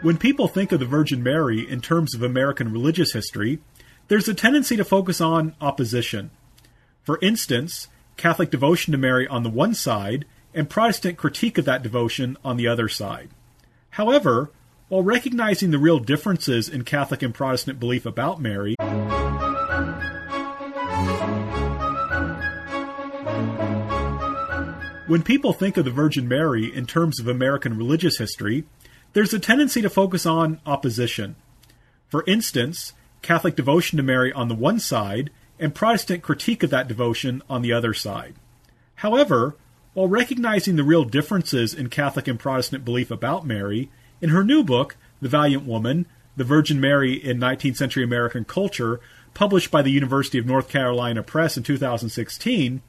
When people think of the Virgin Mary in terms of American religious history, there's a tendency to focus on opposition. For instance, Catholic devotion to Mary on the one side and Protestant critique of that devotion on the other side. However, while recognizing the real differences in Catholic and Protestant belief about Mary, In her new book, The Valiant Woman, The Virgin Mary in 19th Century American Culture, published by the University of North Carolina Press in 2016,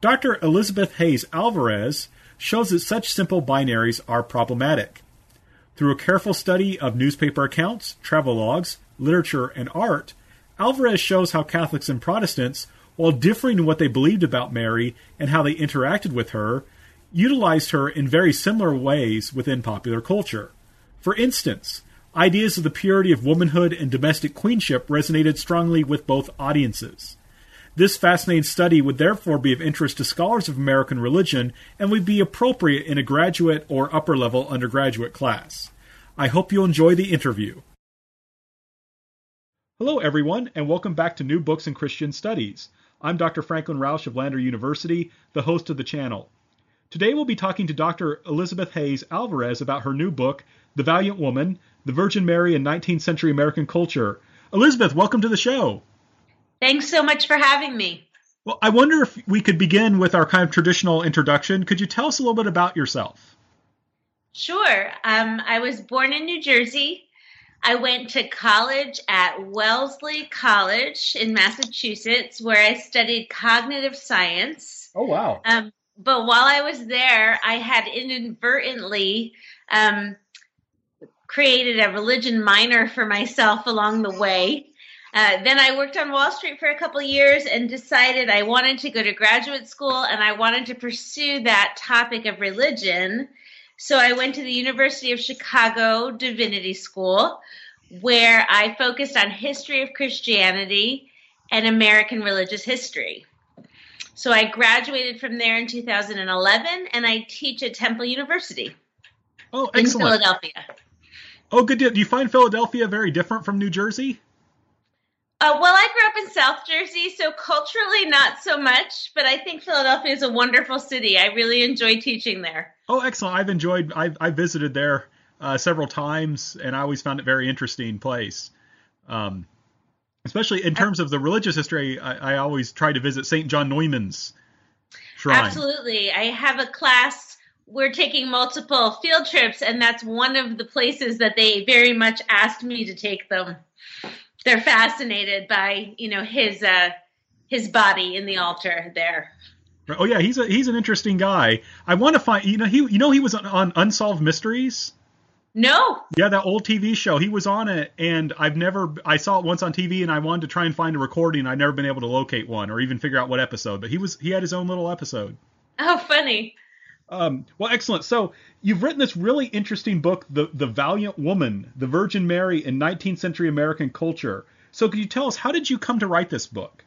Dr. Elizabeth Hayes Alvarez shows that such simple binaries are problematic. Through a careful study of newspaper accounts, travel logs, literature, and art, Alvarez shows how Catholics and Protestants, while differing in what they believed about Mary and how they interacted with her, utilized her in very similar ways within popular culture. For instance, ideas of the purity of womanhood and domestic queenship resonated strongly with both audiences. This fascinating study would therefore be of interest to scholars of American religion and would be appropriate in a graduate or upper-level undergraduate class. I hope you'll enjoy the interview. Hello, everyone, and welcome back to New Books in Christian Studies. I'm Dr. Franklin Rausch of Lander University, the host of the channel. Today we'll be talking to Dr. Elizabeth Hayes Alvarez about her new book, The Valiant Woman, The Virgin Mary in 19th Century American Culture. Elizabeth, welcome to the show. Thanks so much for having me. Well, I wonder if we could begin with our kind of traditional introduction. Could you tell us a little bit about yourself? Sure. I was born in New Jersey. I went to college at Wellesley College in Massachusetts, where I studied cognitive science. Oh, wow. But while I was there, I had inadvertently created a religion minor for myself along the way. Then I worked on Wall Street for a couple years and decided I wanted to go to graduate school and I wanted to pursue that topic of religion. So I went to the University of Chicago Divinity School, where I focused on history of Christianity and American religious history. So I graduated from there in 2011 and I teach at Temple University. Oh, excellent. In Philadelphia. Oh, good deal. Do you find Philadelphia very different from New Jersey? Well, I grew up in South Jersey, so culturally not so much, but I think Philadelphia is a wonderful city. I really enjoy teaching there. Oh, excellent. I visited there several times, and I always found it a very interesting place. Especially in terms of the religious history, I always try to visit St. John Neumann's shrine. Absolutely. I have a class. We're taking multiple field trips, and that's one of the places that they very much asked me to take them. They're fascinated by, his body in the altar there. Oh yeah, he's an interesting guy. I want to find, he was on Unsolved Mysteries. No. Yeah, that old TV show. He was on it, and I saw it once on TV, and I wanted to try and find a recording. I've never been able to locate one or even figure out what episode. But he had his own little episode. Oh, funny. Well, excellent. So you've written this really interesting book, The Valiant Woman, The Virgin Mary in 19th Century American Culture. So could you tell us, how did you come to write this book?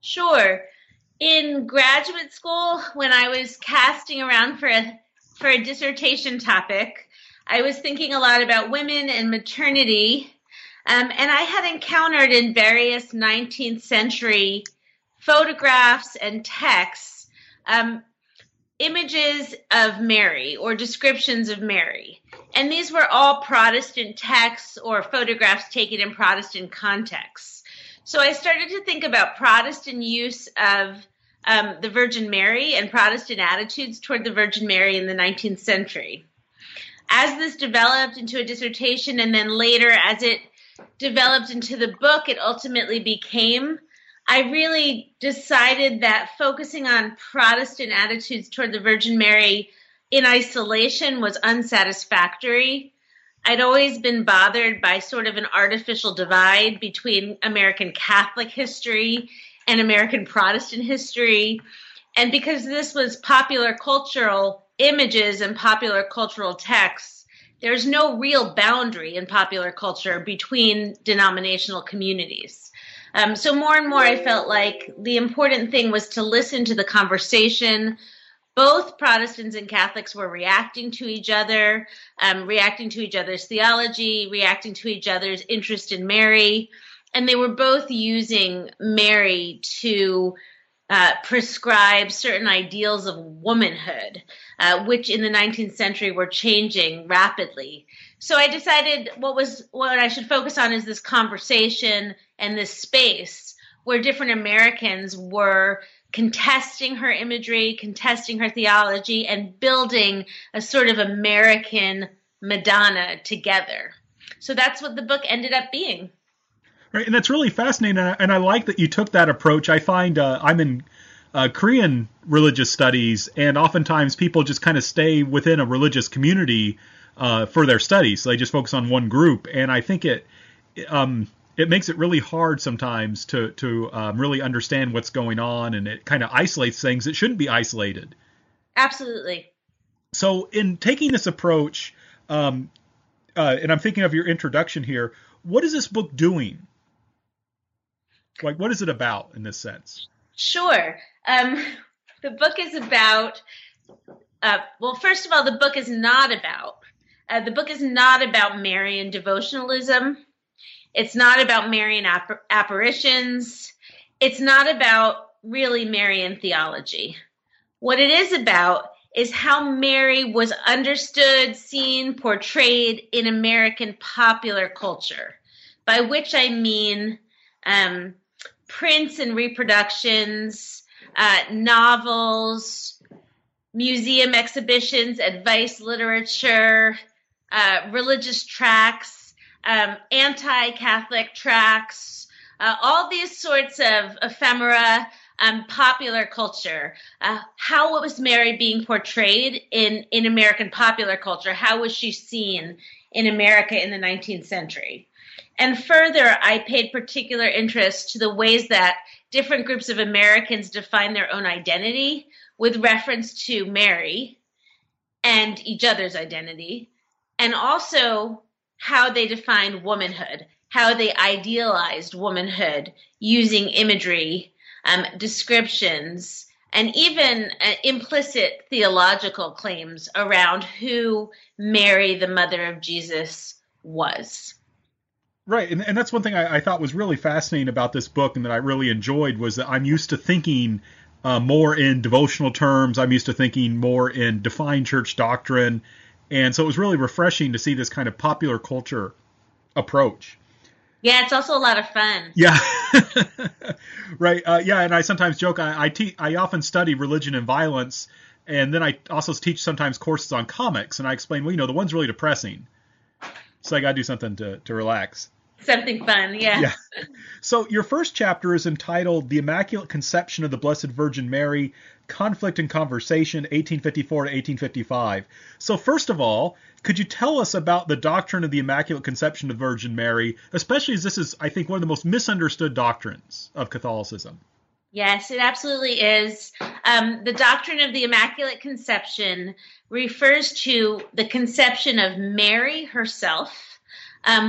Sure. In graduate school, when I was casting around for a dissertation topic, I was thinking a lot about women and maternity. And I had encountered in various 19th century photographs and texts, images of Mary or descriptions of Mary. And these were all Protestant texts or photographs taken in Protestant contexts. So I started to think about Protestant use of the Virgin Mary and Protestant attitudes toward the Virgin Mary in the 19th century. As this developed into a dissertation and then later as it developed into the book it ultimately became, I really decided that focusing on Protestant attitudes toward the Virgin Mary in isolation was unsatisfactory. I'd always been bothered by sort of an artificial divide between American Catholic history and American Protestant history. And because this was popular cultural images and popular cultural texts, there's no real boundary in popular culture between denominational communities. So more and more I felt like the important thing was to listen to the conversation. Both Protestants and Catholics were reacting to each other, reacting to each other's theology, reacting to each other's interest in Mary. And they were both using Mary to prescribe certain ideals of womanhood, which in the 19th century were changing rapidly. So I decided what I should focus on is this conversation and this space where different Americans were contesting her imagery, contesting her theology, and building a sort of American Madonna together. So that's what the book ended up being. Right, and that's really fascinating, and I like that you took that approach. I find I'm in Korean religious studies, and oftentimes people just kind of stay within a religious community for their studies. So they just focus on one group, and I think it makes it really hard sometimes to really understand what's going on, and it kind of isolates things that shouldn't be isolated. Absolutely. So in taking this approach, and I'm thinking of your introduction here, what is this book doing? Like, what is it about in this sense? Sure. The book is about, first of all, the book is not about, Mary and devotionalism. It's not about Marian apparitions. It's not about really Marian theology. What it is about is how Mary was understood, seen, portrayed in American popular culture, by which I mean prints and reproductions, novels, museum exhibitions, advice literature, religious tracts, anti-Catholic tracts, all these sorts of ephemera, popular culture. How was Mary being portrayed in American popular culture? How was she seen in America in the 19th century? And further, I paid particular interest to the ways that different groups of Americans define their own identity with reference to Mary and each other's identity, and also how they defined womanhood, how they idealized womanhood using imagery, descriptions, and even implicit theological claims around who Mary, the mother of Jesus, was. Right, and that's one thing I thought was really fascinating about this book and that I really enjoyed was that I'm used to thinking more in devotional terms. I'm used to thinking more in defined church doctrine. And so it was really refreshing to see this kind of popular culture approach. Yeah, it's also a lot of fun. Yeah. Right. Yeah, and I sometimes joke, I often study religion and violence, and then I also teach sometimes courses on comics, and I explain, well, the one's really depressing. So I got to do something to relax. Something fun, yeah. So your first chapter is entitled The Immaculate Conception of the Blessed Virgin Mary, Conflict and Conversation, 1854 to 1855. So first of all, could you tell us about the doctrine of the Immaculate Conception of the Virgin Mary, especially as this is, I think, one of the most misunderstood doctrines of Catholicism? Yes, it absolutely is. The doctrine of the Immaculate Conception refers to the conception of Mary herself,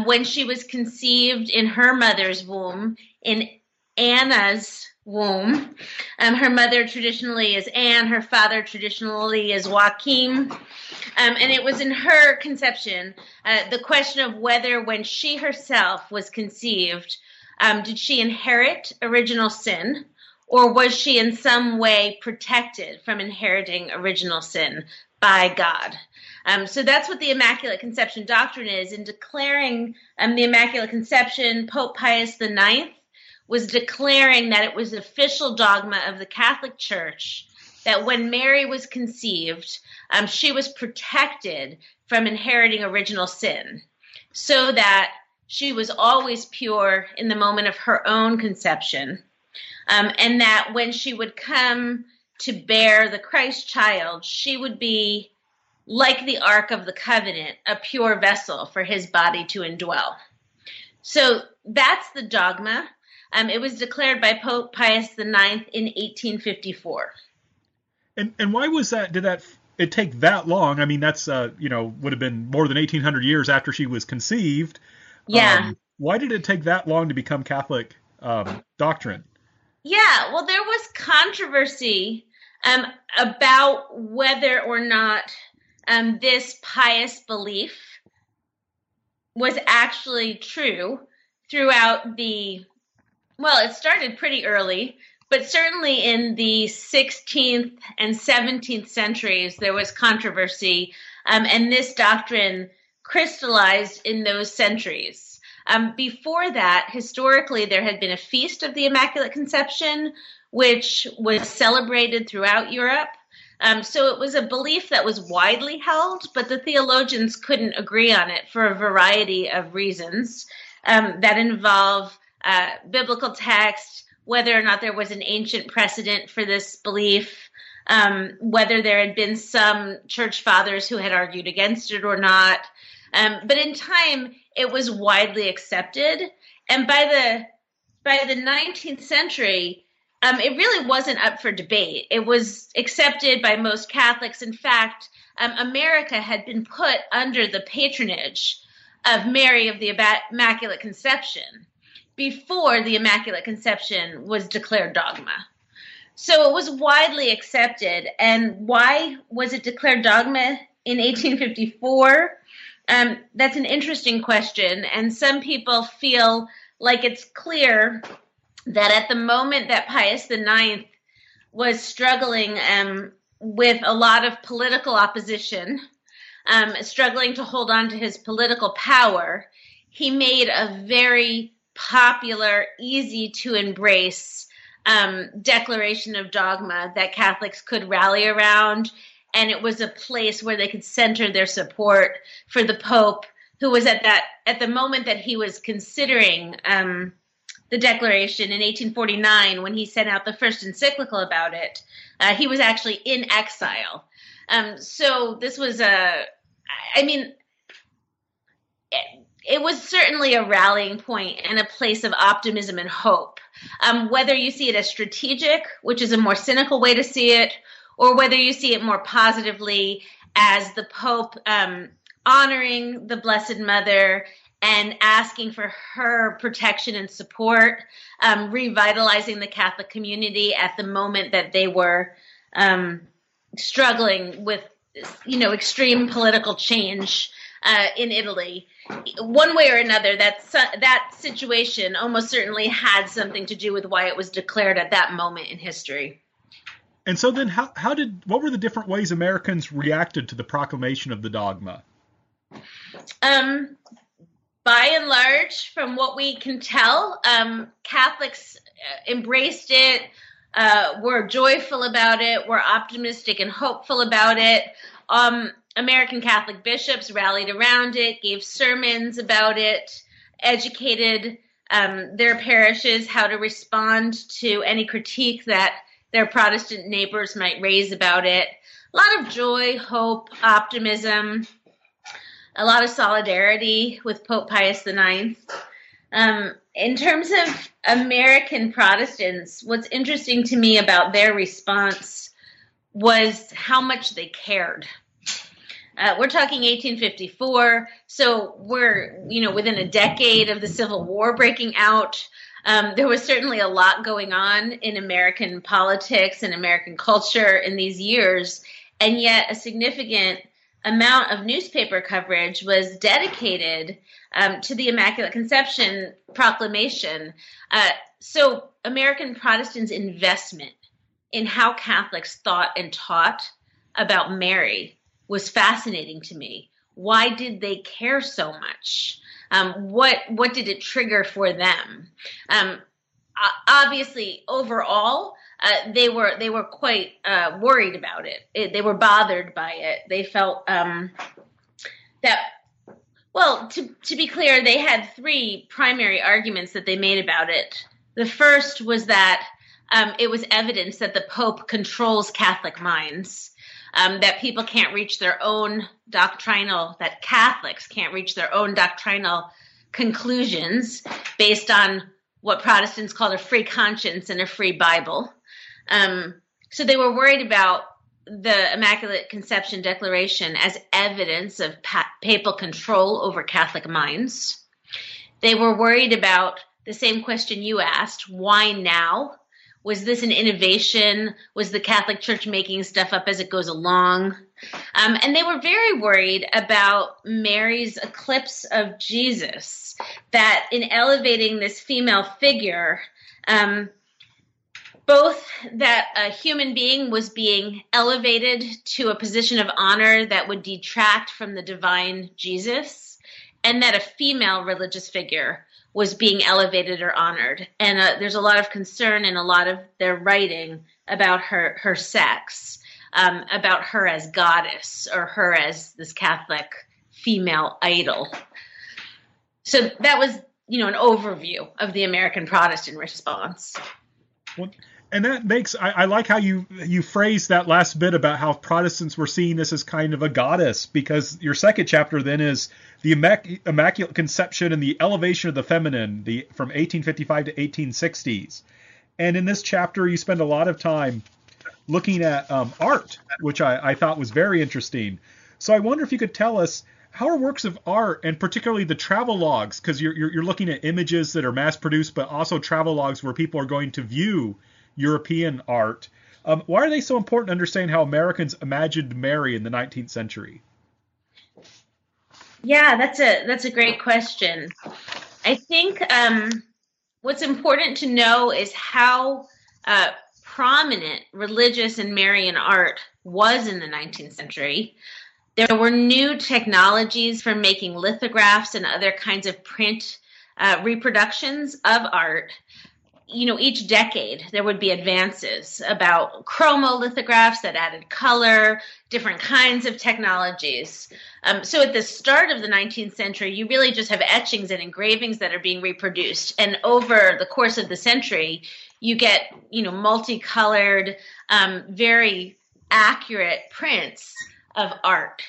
when she was conceived in her mother's womb, in Anna's womb. Her mother traditionally is Anne, her father traditionally is Joachim. And it was in her conception, the question of whether when she herself was conceived, did she inherit original sin, or was she in some way protected from inheriting original sin by God? So that's what the Immaculate Conception doctrine is. In declaring the Immaculate Conception, Pope Pius IX was declaring that it was official dogma of the Catholic Church that when Mary was conceived, she was protected from inheriting original sin, so that she was always pure in the moment of her own conception, and that when she would come to bear the Christ child, she would be, like the Ark of the Covenant, a pure vessel for his body to indwell. So that's the dogma. It was declared by Pope Pius IX in 1854. And why was that? Did that it take that long? I mean, that's would have been more than 1,800 years after she was conceived. Yeah. Why did it take that long to become Catholic doctrine? Yeah, well, there was controversy about whether or not this pious belief was actually true throughout the, well, it started pretty early, but certainly in the 16th and 17th centuries, there was controversy, and this doctrine crystallized in those centuries. Before that, historically, there had been a feast of the Immaculate Conception, which was celebrated throughout Europe. So it was a belief that was widely held, but the theologians couldn't agree on it for a variety of reasons that involve biblical text, whether or not there was an ancient precedent for this belief, whether there had been some church fathers who had argued against it or not. But in time, it was widely accepted. And by the 19th century, it really wasn't up for debate. It was accepted by most Catholics. In fact, America had been put under the patronage of Mary of the Immaculate Conception before the Immaculate Conception was declared dogma. So it was widely accepted. And why was it declared dogma in 1854? That's an interesting question. And some people feel like it's clear that at the moment that Pius IX was struggling with a lot of political opposition, struggling to hold on to his political power, he made a very popular, easy-to-embrace declaration of dogma that Catholics could rally around, and it was a place where they could center their support for the Pope, who was at the moment that he was considering the declaration in 1849, when he sent out the first encyclical about it, he was actually in exile. So this was it was certainly a rallying point and a place of optimism and hope. Whether you see it as strategic, which is a more cynical way to see it, or whether you see it more positively as the Pope honoring the Blessed Mother and asking for her protection and support, revitalizing the Catholic community at the moment that they were struggling with, extreme political change in Italy. One way or another, that situation almost certainly had something to do with why it was declared at that moment in history. And so then what were the different ways Americans reacted to the proclamation of the dogma? By and large, from what we can tell, Catholics embraced it, were joyful about it, were optimistic and hopeful about it. American Catholic bishops rallied around it, gave sermons about it, educated their parishes how to respond to any critique that their Protestant neighbors might raise about it. A lot of joy, hope, optimism, a lot of solidarity with Pope Pius IX. In terms of American Protestants, what's interesting to me about their response was how much they cared. We're talking 1854, so we're, within a decade of the Civil War breaking out. There was certainly a lot going on in American politics and American culture in these years, and yet a significant amount of newspaper coverage was dedicated to the Immaculate Conception proclamation. So American Protestants' investment in how Catholics thought and taught about Mary was fascinating to me. Why did they care so much? What did it trigger for them? obviously, overall, they were quite worried about it. They were bothered by it. They felt that. Well, to be clear, they had three primary arguments that they made about it. The first was that it was evidence that the Pope controls Catholic minds, that people can't reach their own doctrinal, that Catholics can't reach their own doctrinal conclusions based on what Protestants called a free conscience and a free Bible. So they were worried about the Immaculate Conception Declaration as evidence of papal control over Catholic minds. They were worried about the same question you asked, why now? Was this an innovation? Was the Catholic Church making stuff up as it goes along? And they were very worried about Mary's eclipse of Jesus, that in elevating this female figure, both that a human being was being elevated to a position of honor that would detract from the divine Jesus, and that a female religious figure was being elevated or honored. And there's a lot of concern in a lot of their writing about her sex, about her as goddess or her as this Catholic female idol. So that was, an overview of the American Protestant response. Well, and that makes, I like how you phrased that last bit about how Protestants were seeing this as kind of a goddess, because your second chapter then is the Immaculate Conception and the Elevation of the Feminine, from 1855 to 1860s. And in this chapter, you spend a lot of time looking at art, which I thought was very interesting. So I wonder if you could tell us, how are works of art, and particularly the travel logs, because you're looking at images that are mass-produced, but also travel logs where people are going to view European art. Why are they so important to understand how Americans imagined Mary in the 19th century? Yeah, that's a great question. I think what's important to know is how prominent religious and Marian art was in the 19th century. There were new technologies for making lithographs and other kinds of print reproductions of art. Each decade there would be advances about chromolithographs that added color, different kinds of technologies. So at the start of the 19th century, you really just have etchings and engravings that are being reproduced. And over the course of the century, you get, multicolored, very accurate prints of art.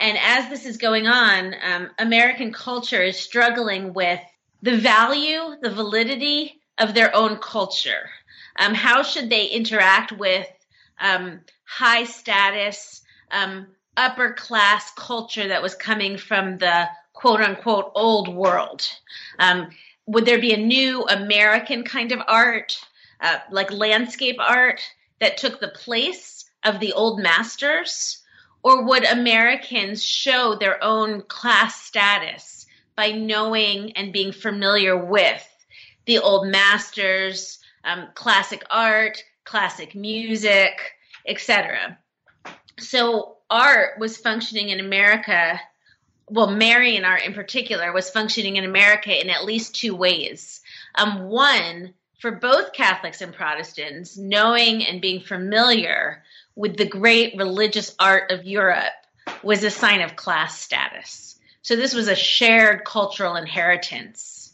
And as this is going on, American culture is struggling with the value, the validity of their own culture. How should they interact with high status, upper class culture that was coming from the quote unquote old world? Would there be a new American kind of art, like landscape art, that took the place of the old masters? Or would Americans show their own class status by knowing and being familiar with the old masters, classic art, classic music, etc.? So art was functioning in America, well, Marian art in particular was functioning in America in at least two ways. One, for both Catholics and Protestants, knowing and being familiar with the great religious art of Europe was a sign of class status. So this was a shared cultural inheritance.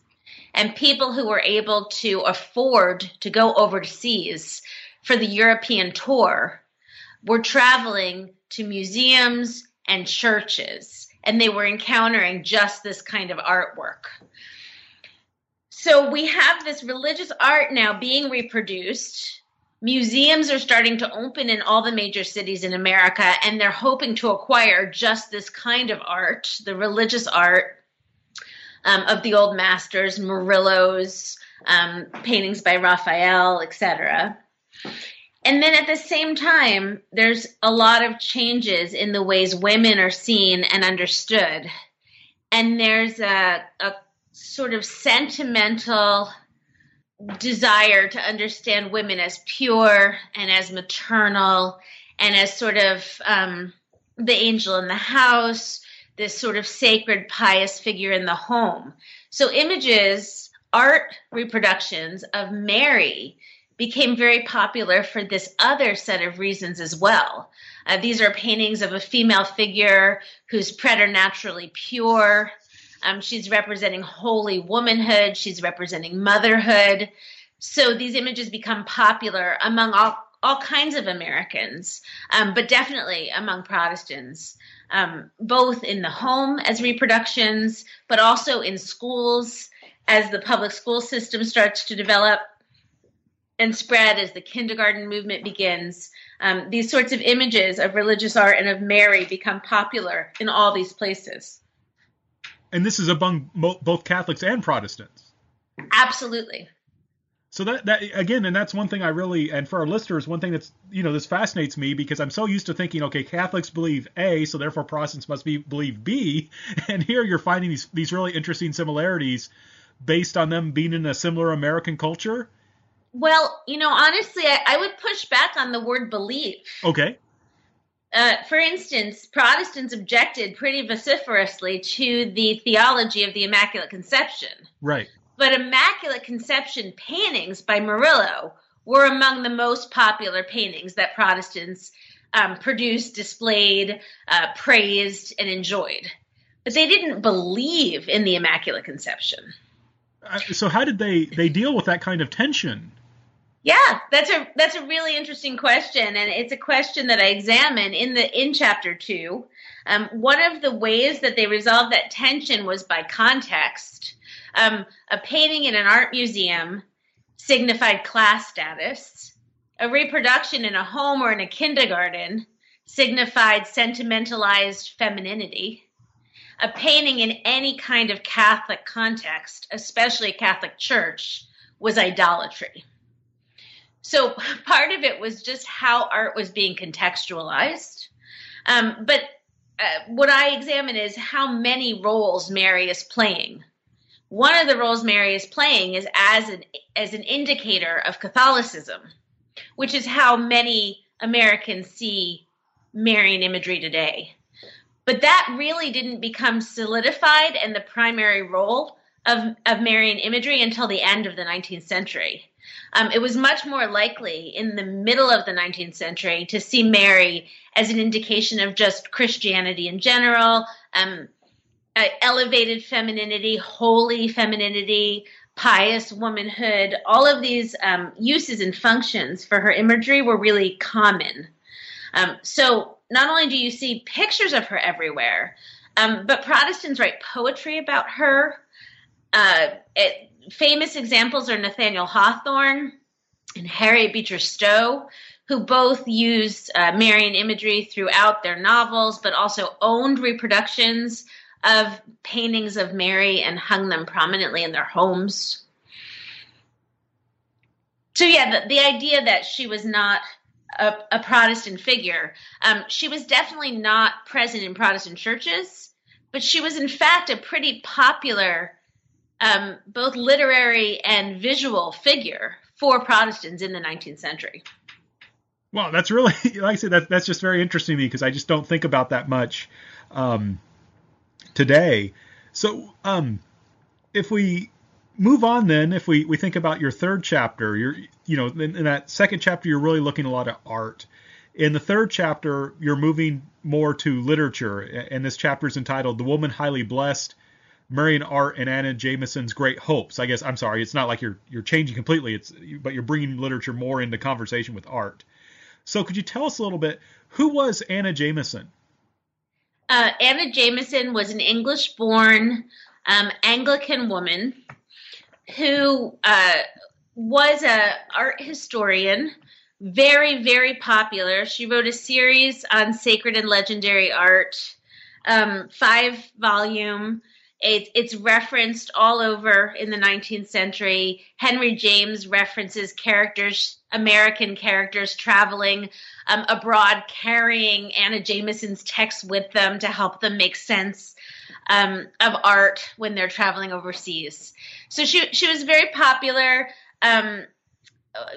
And people who were able to afford to go overseas for the European tour were traveling to museums and churches, and they were encountering just this kind of artwork. So we have this religious art now being reproduced. Museums are starting to open in all the major cities in America, and they're hoping to acquire just this kind of art, the religious art of the old masters, Murillo's, paintings by Raphael, etc. And then at the same time, there's a lot of changes in the ways women are seen and understood. And there's a sort of sentimental desire to understand women as pure and as maternal and as sort of the angel in the house, this sort of sacred, pious figure in the home. So images art reproductions of Mary became very popular for this other set of reasons as well. These are paintings of a female figure who's preternaturally pure. She's representing holy womanhood. She's representing motherhood. So these images become popular among all kinds of Americans, but definitely among Protestants, both in the home as reproductions, but also in schools as the public school system starts to develop and spread as the kindergarten movement begins. These sorts of images of religious art and of Mary become popular in all these places. And this is among both Catholics and Protestants. Absolutely. So that again, and that's one thing I really, and for our listeners, one thing that's, this fascinates me, because I'm so used to thinking, okay, Catholics believe A, so therefore Protestants must believe B. And here you're finding these really interesting similarities based on them being in a similar American culture. Well, honestly, I would push back on the word believe. Okay. For instance, Protestants objected pretty vociferously to the theology of the Immaculate Conception. Right. But Immaculate Conception paintings by Murillo were among the most popular paintings that Protestants produced, displayed, praised, and enjoyed. But they didn't believe in the Immaculate Conception. So how did they deal with that kind of tension? Yeah, that's a really interesting question, and it's a question that I examine in Chapter 2. One of the ways that they resolved that tension was by context. A painting in an art museum signified class status. A reproduction in a home or in a kindergarten signified sentimentalized femininity. A painting in any kind of Catholic context, especially a Catholic church, was idolatry. So part of it was just how art was being contextualized. But what I examine is how many roles Mary is playing. One of the roles Mary is playing is as an indicator of Catholicism, which is how many Americans see Marian imagery today. But that really didn't become solidified in the primary role of Marian imagery until the end of the 19th century. It was much more likely in the middle of the 19th century to see Mary as an indication of just Christianity in general, elevated femininity, holy femininity, pious womanhood. All of these uses and functions for her imagery were really common. So not only do you see pictures of her everywhere, but Protestants write poetry about her. Famous examples are Nathaniel Hawthorne and Harriet Beecher Stowe, who both used Marian imagery throughout their novels, but also owned reproductions of paintings of Mary and hung them prominently in their homes. So yeah, the idea that she was not a Protestant figure, she was definitely not present in Protestant churches, but she was in fact a pretty popular, both literary and visual figure for Protestants in the 19th century. Wow, that's really, like I said, that's just very interesting to me, because I just don't think about that much today. So if we move on then, if we think about your third chapter, in that second chapter, you're really looking a lot at art. In the third chapter, you're moving more to literature. And this chapter is entitled The Woman Highly Blessed, Marian Art and Anna Jameson's Great Hopes. I guess, I'm sorry, it's not like you're changing completely, but you're bringing literature more into conversation with art. So could you tell us a little bit, who was Anna Jameson? Anna Jameson was an English-born Anglican woman who was an art historian, very, very popular. She wrote a series on sacred and legendary art, 5-volume. It's referenced all over in the 19th century. Henry James references characters, American characters traveling abroad, carrying Anna Jameson's texts with them to help them make sense of art when they're traveling overseas. So she was very popular,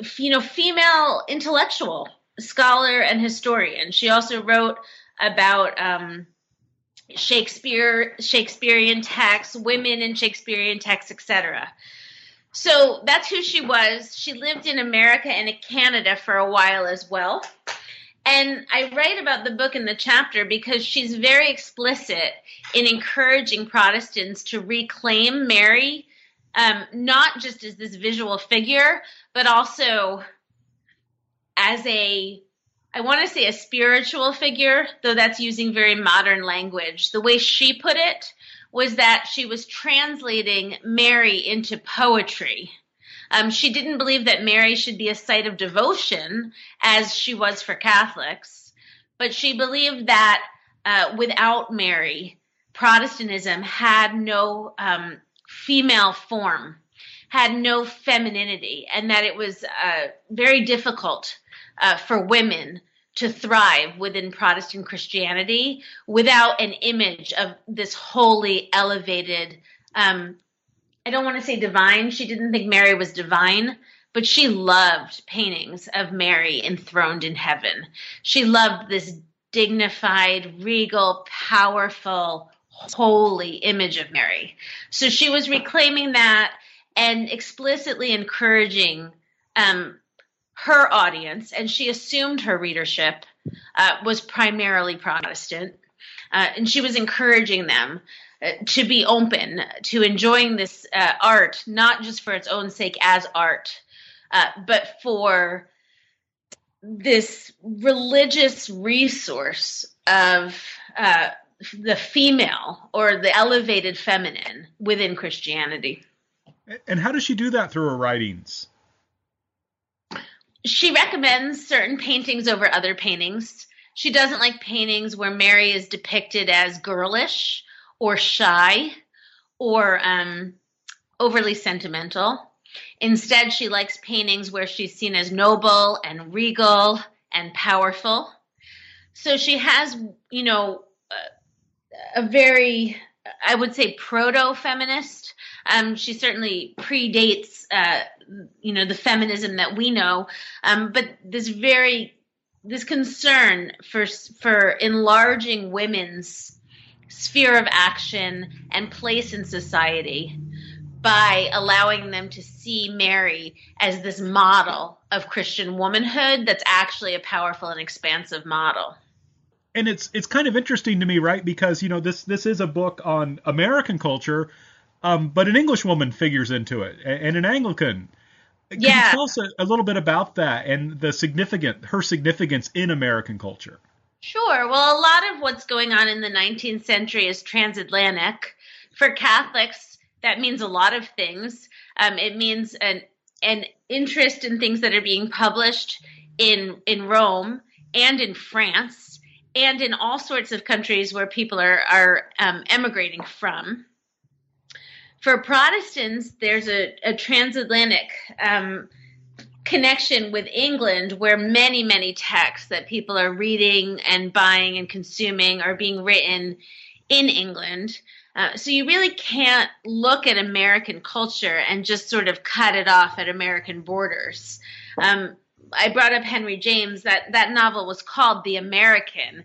female intellectual, scholar, and historian. She also wrote about Shakespearean texts, women in Shakespearean texts, etc. So that's who she was. She lived in America and in Canada for a while as well. And I write about the book in the chapter because she's very explicit in encouraging Protestants to reclaim Mary, not just as this visual figure, but also as a, I want to say a spiritual figure, though that's using very modern language. The way she put it was that she was translating Mary into poetry. She didn't believe that Mary should be a site of devotion, as she was for Catholics, but she believed that without Mary, Protestantism had no female form, had no femininity, and that it was very difficult for women to thrive within Protestant Christianity without an image of this holy, elevated, I don't want to say divine. She didn't think Mary was divine, but she loved paintings of Mary enthroned in heaven. She loved this dignified, regal, powerful, holy image of Mary. So she was reclaiming that and explicitly encouraging her audience, and she assumed her readership was primarily Protestant, and she was encouraging them to be open to enjoying this art, not just for its own sake as art, but for this religious resource of the female or the elevated feminine within Christianity. And how does she do that through her writings? She recommends certain paintings over other paintings. She doesn't like paintings where Mary is depicted as girlish or shy, or overly sentimental. Instead, she likes paintings where she's seen as noble and regal and powerful. So she has, you know, a very, I would say, proto-feminist. She certainly predates, you know, the feminism that we know, but this concern for enlarging women's sphere of action and place in society by allowing them to see Mary as this model of Christian womanhood that's actually a powerful and expansive model. And it's kind of interesting to me, right? Because, you know, this is a book on American culture, but an English woman figures into it, and an Anglican. Can you tell us a little bit about that and the her significance in American culture? Sure. Well, a lot of what's going on in the 19th century is transatlantic. For Catholics, that means a lot of things. It means an interest in things that are being published in Rome and in France and in all sorts of countries where people are emigrating from. For Protestants, there's a transatlantic connection with England, where many, many texts that people are reading and buying and consuming are being written in England. So you really can't look at American culture and just sort of cut it off at American borders. I brought up Henry James. That novel was called The American,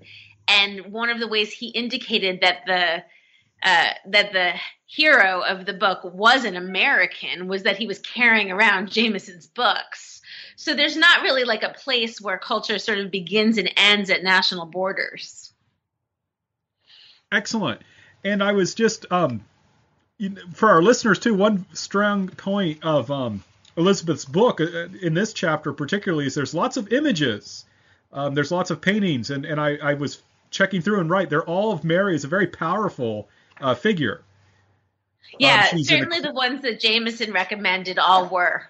and one of the ways he indicated that the hero of the book was an American was that he was carrying around Jameson's books. So there's not really like a place where culture sort of begins and ends at national borders. Excellent. And I was just, for our listeners too, one strong point of Elizabeth's book in this chapter particularly is there's lots of images. There's lots of paintings. And I was checking through and they're all of Mary is a very powerful figure. Yeah, certainly the ones that Jameson recommended all were.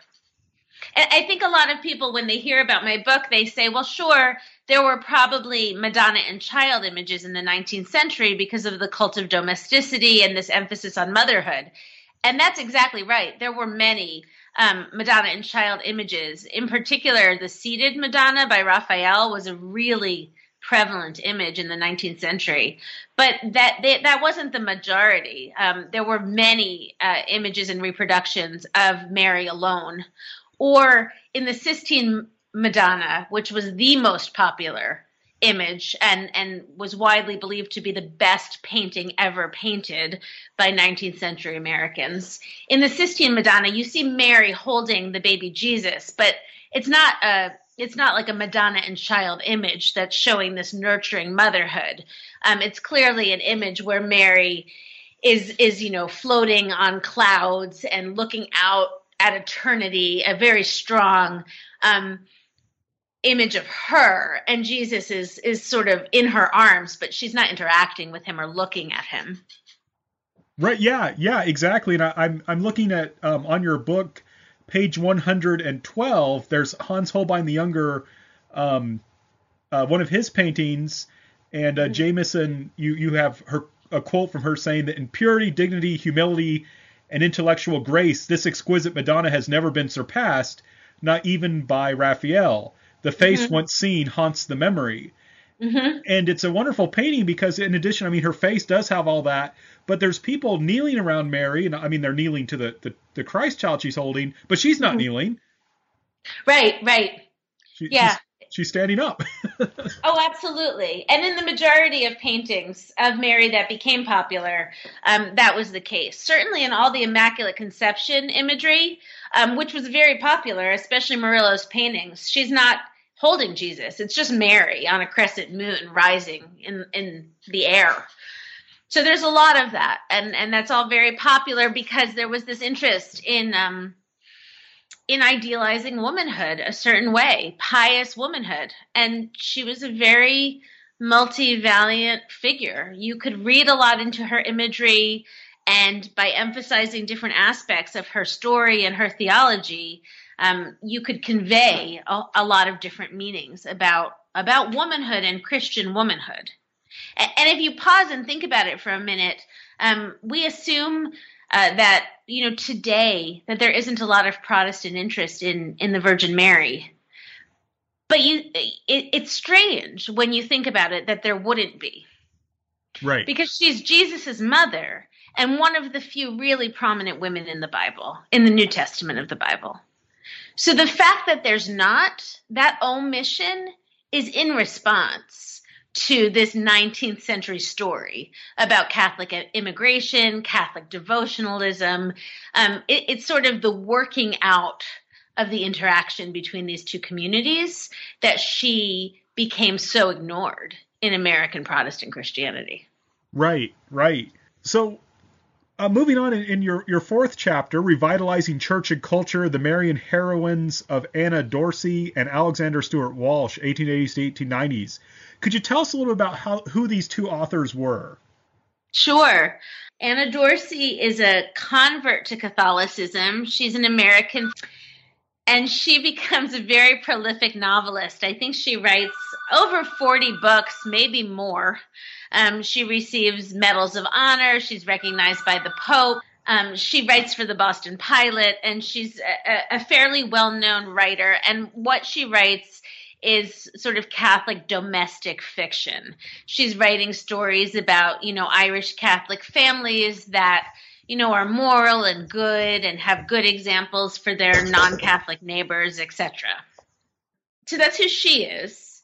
And I think a lot of people, when they hear about my book, they say, well, sure, there were probably Madonna and child images in the 19th century because of the cult of domesticity and this emphasis on motherhood. And that's exactly right. There were many Madonna and child images. In particular, the seated Madonna by Raphael was a really prevalent image in the 19th century, but that wasn't the majority. There were many images and reproductions of Mary alone, or in the Sistine Madonna, which was the most popular image and was widely believed to be the best painting ever painted by 19th century Americans. In the Sistine Madonna, you see Mary holding the baby Jesus, but it's not like a Madonna and child image that's showing this nurturing motherhood. It's clearly an image where Mary is floating on clouds and looking out at eternity, a very strong image of her, and Jesus is sort of in her arms, but she's not interacting with him or looking at him. Right. Yeah, exactly. And I'm looking at on your book, page 112, there's Hans Holbein the Younger, one of his paintings, and Jameson, you have a quote from her saying that in purity, dignity, humility, and intellectual grace, this exquisite Madonna has never been surpassed, not even by Raphael. The face once seen haunts the memory. Mm-hmm. And it's a wonderful painting because, in addition, her face does have all that, but there's people kneeling around Mary, and they're kneeling to the Christ child she's holding, but she's not kneeling. Right. She's standing up. Oh, absolutely. And in the majority of paintings of Mary that became popular, that was the case. Certainly in all the Immaculate Conception imagery, which was very popular, especially Murillo's paintings, she's not holding Jesus. It's just Mary on a crescent moon rising in the air. So there's a lot of that. And that's all very popular because there was this interest in idealizing womanhood a certain way, pious womanhood. And she was a very multivalent figure. You could read a lot into her imagery, and by emphasizing different aspects of her story and her theology, you could convey a lot of different meanings about womanhood and Christian womanhood. And if you pause and think about it for a minute, we assume that, today that there isn't a lot of Protestant interest in the Virgin Mary. But it's strange when you think about it that there wouldn't be. Right. Because she's Jesus's mother and one of the few really prominent women in the Bible, in the New Testament of the Bible. So the fact that there's not, that omission is in response to this 19th century story about Catholic immigration, Catholic devotionalism. It's sort of the working out of the interaction between these two communities that she became so ignored in American Protestant Christianity. Right. So moving on in your fourth chapter, Revitalizing Church and Culture, the Marian Heroines of Anna Dorsey and Alexander Stuart Walsh, 1880s to 1890s. Could you tell us a little bit about who these two authors were? Sure. Anna Dorsey is a convert to Catholicism. She's an American, and she becomes a very prolific novelist. I think she writes over 40 books, maybe more. She receives medals of honor. She's recognized by the Pope. She writes for the Boston Pilot, and she's a fairly well-known writer. And what she writes is sort of Catholic domestic fiction. She's writing stories about, Irish Catholic families that, are moral and good and have good examples for their non-Catholic neighbors, etc. So that's who she is.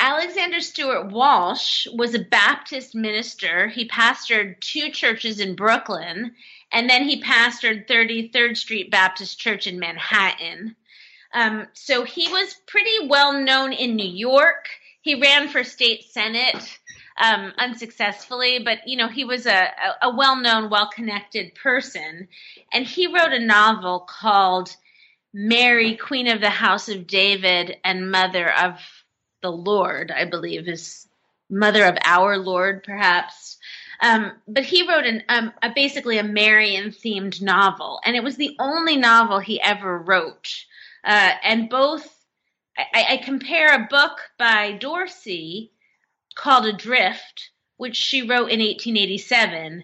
Alexander Stuart Walsh was a Baptist minister. He pastored two churches in Brooklyn, and then he pastored 33rd Street Baptist Church in Manhattan. So he was pretty well known in New York. He ran for state senate unsuccessfully, but, he was a well-known, well-connected person. And he wrote a novel called Mary, Queen of the House of David and Mother of the Lord, I believe is Mother of Our Lord, perhaps. But he wrote basically a Marian-themed novel, and it was the only novel he ever wrote. And both, I compare a book by Dorsey called Adrift, which she wrote in 1887,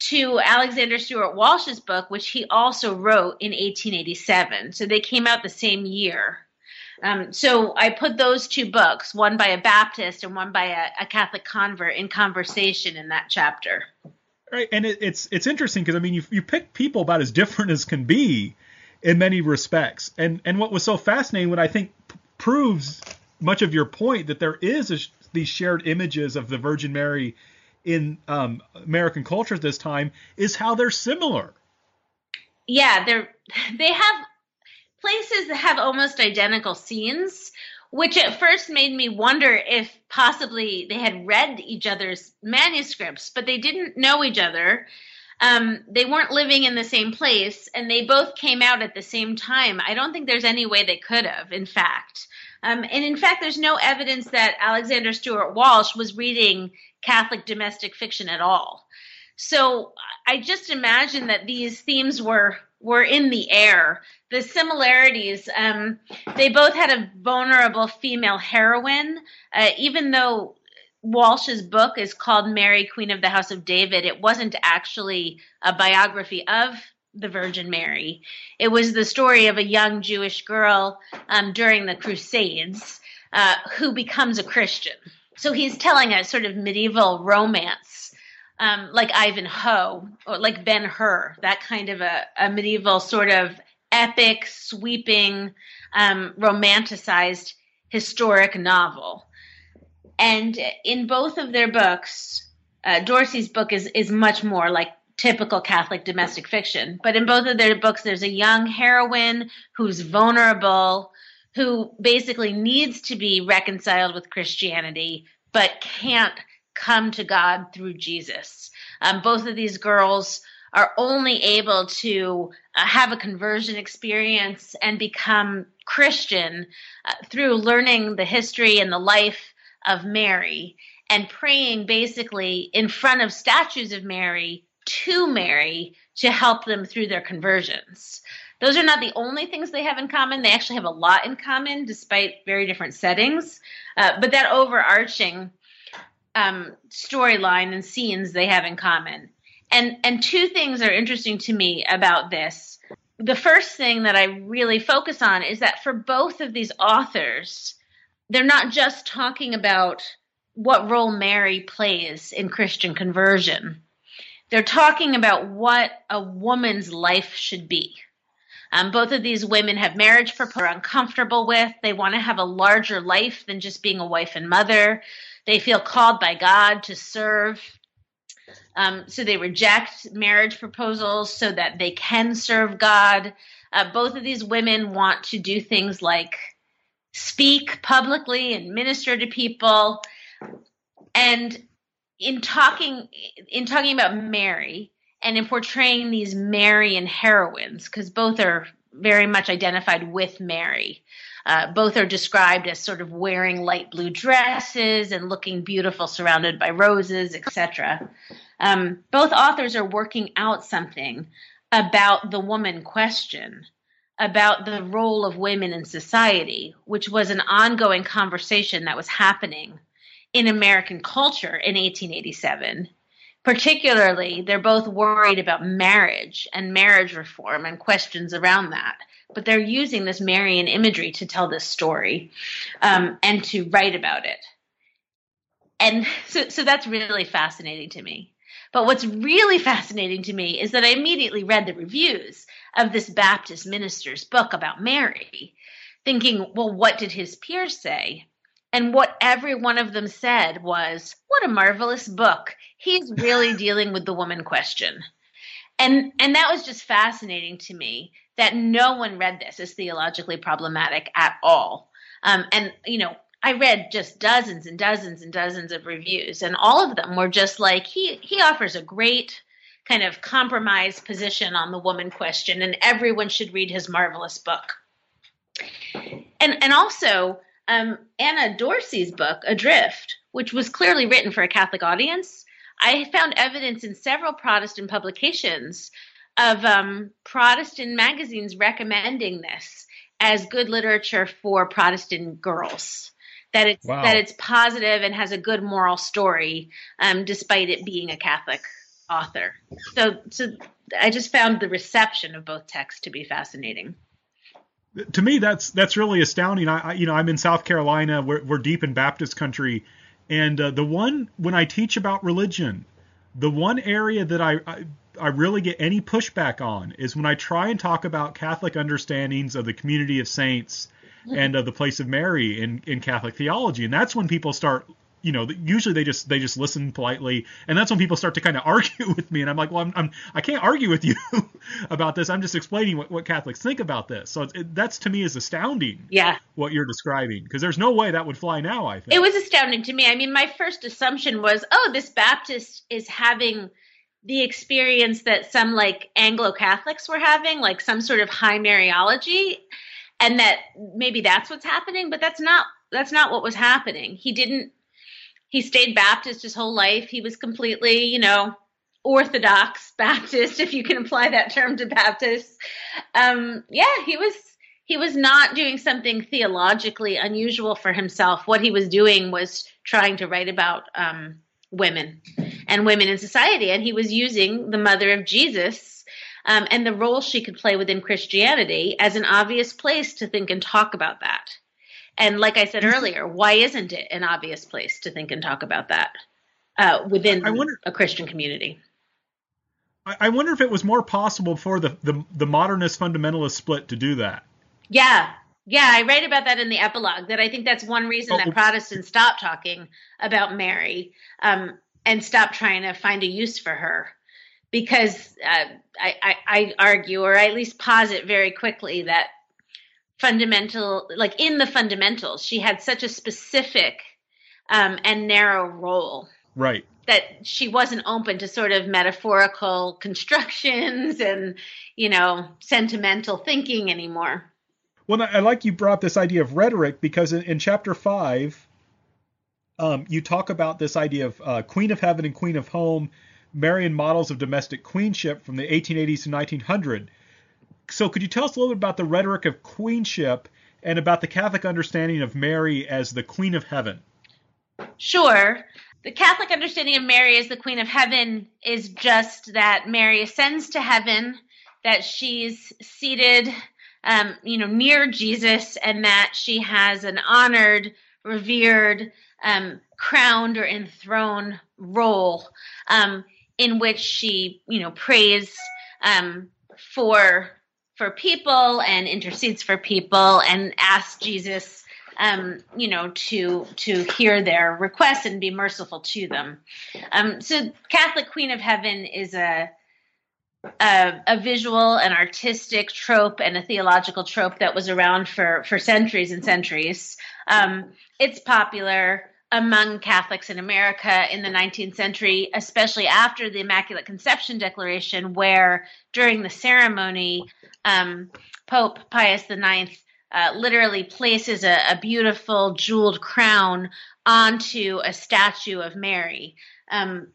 to Alexander Stuart Walsh's book, which he also wrote in 1887. So they came out the same year. So I put those two books, one by a Baptist and one by a Catholic convert, in conversation in that chapter. Right, and it's interesting because, you pick people about as different as can be in many respects. And what was so fascinating, what I think proves much of your point, that there is these shared images of the Virgin Mary in American culture at this time is how they're similar. Yeah, they have places that have almost identical scenes, which at first made me wonder if possibly they had read each other's manuscripts, but they didn't know each other. They weren't living in the same place, and they both came out at the same time. I don't think there's any way they could have, in fact. And in fact, there's no evidence that Alexander Stuart Walsh was reading Catholic domestic fiction at all. So I just imagine that these themes were in the air. The similarities, they both had a vulnerable female heroine, even though Walsh's book is called Mary, Queen of the House of David. It wasn't actually a biography of the Virgin Mary. It was the story of a young Jewish girl during the Crusades who becomes a Christian. So he's telling a sort of medieval romance. Like Ivanhoe, or like Ben Hur, that kind of a medieval sort of epic, sweeping, romanticized historic novel. And in both of their books, Dorsey's book is much more like typical Catholic domestic fiction. But in both of their books, there's a young heroine who's vulnerable, who basically needs to be reconciled with Christianity, but can't come to God through Jesus. Both of these girls are only able to have a conversion experience and become Christian through learning the history and the life of Mary and praying basically in front of statues of Mary to Mary to help them through their conversions. Those are not the only things they have in common. They actually have a lot in common despite very different settings. But that overarching storyline and scenes they have in common. And two things are interesting to me about this. The first thing that I really focus on is that for both of these authors, they're not just talking about what role Mary plays in Christian conversion. They're talking about what a woman's life should be. Both of these women have marriage proposals they're uncomfortable with. They want to have a larger life than just being a wife and mother. They feel called by God to serve. So they reject marriage proposals so that they can serve God. Both of these women want to do things like speak publicly and minister to people. And in talking about Mary and in portraying these Marian heroines, because both are very much identified with Mary. Both are described as sort of wearing light blue dresses and looking beautiful, surrounded by roses, etc. Both authors are working out something about the woman question, about the role of women in society, which was an ongoing conversation that was happening in American culture in 1887. Particularly, they're both worried about marriage and marriage reform and questions around that. But they're using this Marian imagery to tell this story and to write about it. And so that's really fascinating to me. But what's really fascinating to me is that I immediately read the reviews of this Baptist minister's book about Mary, thinking, well, what did his peers say? And what every one of them said was, what a marvelous book. He's really dealing with the woman question. And that was just fascinating to me that no one read this as theologically problematic at all. I read just dozens and dozens and dozens of reviews, and all of them were just like, he offers a great kind of compromise position on the woman question, and everyone should read his marvelous book. And also, Anna Dorsey's book, Adrift, which was clearly written for a Catholic audience, I found evidence in several Protestant publications of Protestant magazines recommending this as good literature for Protestant girls, that it's wow. That it's positive and has a good moral story, despite it being a Catholic author. So I just found the reception of both texts to be fascinating. To me, that's really astounding. I'm in South Carolina. We're deep in Baptist country, and when I teach about religion, the one area that I really get any pushback on is when I try and talk about Catholic understandings of the community of saints and of the place of Mary in Catholic theology, and that's when people start you know, usually they just listen politely. And that's when people start to kind of argue with me. And I'm like, well, I can't argue with you about this. I'm just explaining what Catholics think about this. So that's to me is astounding. Yeah. What you're describing, because there's no way that would fly now. I think it was astounding to me. I mean, my first assumption was, oh, this Baptist is having the experience that some like Anglo Catholics were having, like some sort of high Mariology, and that maybe that's what's happening. But that's not what was happening. He stayed Baptist his whole life. He was completely, you know, Orthodox Baptist, if you can apply that term to Baptists. He was not doing something theologically unusual for himself. What he was doing was trying to write about women and women in society. And he was using the mother of Jesus and the role she could play within Christianity as an obvious place to think and talk about that. And like I said earlier, why isn't it an obvious place to think and talk about that within a Christian community? I wonder if it was more possible for the modernist fundamentalist split to do that. Yeah. Yeah, I write about that in the epilogue, that I think that's one reason that Protestants stopped talking about Mary and stopped trying to find a use for her. Because I argue, or I at least posit very quickly, that in the fundamentals, she had such a specific and narrow role. Right. That she wasn't open to sort of metaphorical constructions and, you know, sentimental thinking anymore. Well, I like you brought this idea of rhetoric, because in chapter 5, you talk about this idea of Queen of Heaven and Queen of Home, Marian models of domestic queenship from the 1880s to 1900. So could you tell us a little bit about the rhetoric of queenship and about the Catholic understanding of Mary as the Queen of Heaven? Sure. The Catholic understanding of Mary as the Queen of Heaven is just that Mary ascends to heaven, that she's seated near Jesus, and that she has an honored, revered, crowned or enthroned role in which she, you know, prays for people and intercedes for people and asks Jesus, to hear their requests and be merciful to them. So Catholic Queen of Heaven is a visual and artistic trope and a theological trope that was around for centuries and centuries. It's popular among Catholics in America in the 19th century, especially after the Immaculate Conception Declaration, where during the ceremony, Pope Pius IX literally places a beautiful jeweled crown onto a statue of Mary.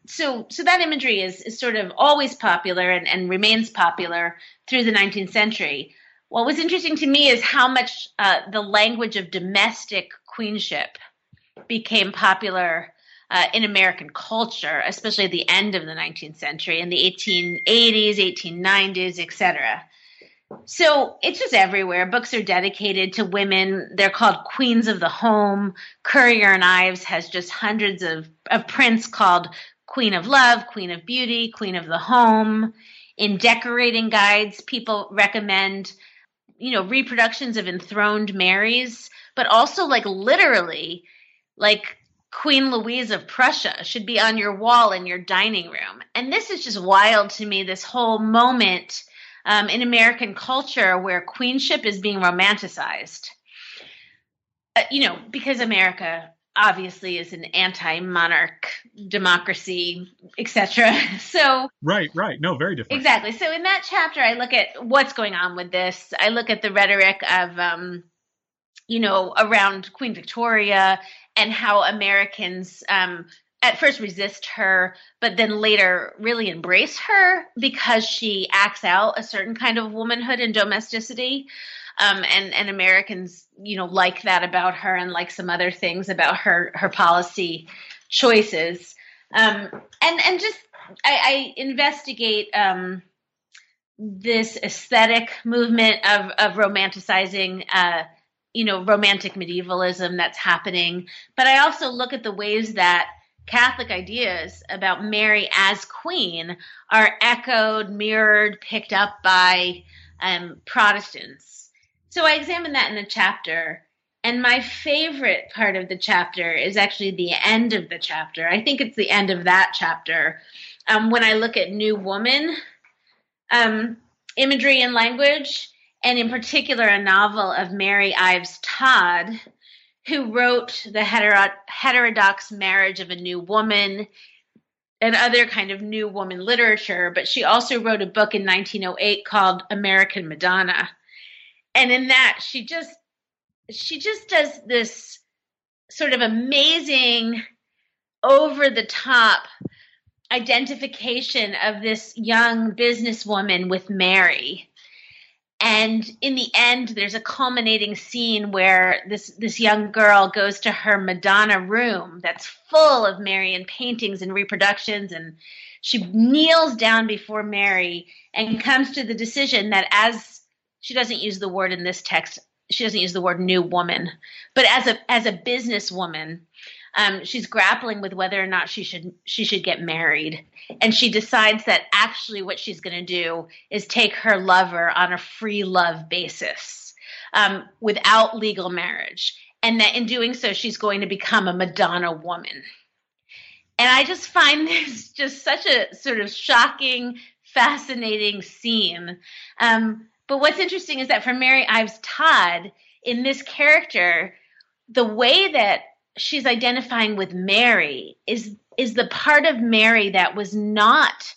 So that imagery is sort of always popular and remains popular through the 19th century. What was interesting to me is how much the language of domestic queenship became popular in American culture, especially at the end of the 19th century, in the 1880s, 1890s, etc. So it's just everywhere. Books are dedicated to women. They're called Queens of the Home. Currier and Ives has just hundreds of prints called Queen of Love, Queen of Beauty, Queen of the Home. In decorating guides, people recommend, you know, reproductions of enthroned Marys, but also like literally like Queen Louise of Prussia should be on your wall in your dining room. And this is just wild to me, this whole moment in American culture where queenship is being romanticized, because America obviously is an anti-monarch democracy, etc. So right, no, very different. Exactly. So in that chapter, I look at what's going on with this. I look at the rhetoric of, around Queen Victoria and how Americans at first resist her, but then later really embrace her because she acts out a certain kind of womanhood and domesticity. And Americans, like that about her and like some other things about her policy choices. I investigate this aesthetic movement of romanticizing romantic medievalism that's happening. But I also look at the ways that Catholic ideas about Mary as queen are echoed, mirrored, picked up by Protestants. So I examine that in the chapter, And my favorite part of the chapter is actually the end of the chapter. I think it's the end of that chapter. When I look at New Woman imagery and language, and in particular a novel of Mary Ives Todd, who wrote The Heterodox Marriage of a New Woman and other kind of New Woman literature, but she also wrote a book in 1908 called American Madonna. And in that, she just does this sort of amazing, over-the-top identification of this young businesswoman with Mary. And in the end, there's a culminating scene where this young girl goes to her Madonna room that's full of Marian paintings and reproductions, and she kneels down before Mary and comes to the decision that, as she doesn't use the word in this text, she doesn't use the word new woman, but as a businesswoman, she's grappling with whether or not she should get married. And she decides that actually what she's going to do is take her lover on a free love basis, without legal marriage. And that in doing so, she's going to become a Madonna woman. And I just find this just such a sort of shocking, fascinating scene. But what's interesting is that for Mary Ives Todd, in this character, the way that she's identifying with Mary is the part of Mary that was not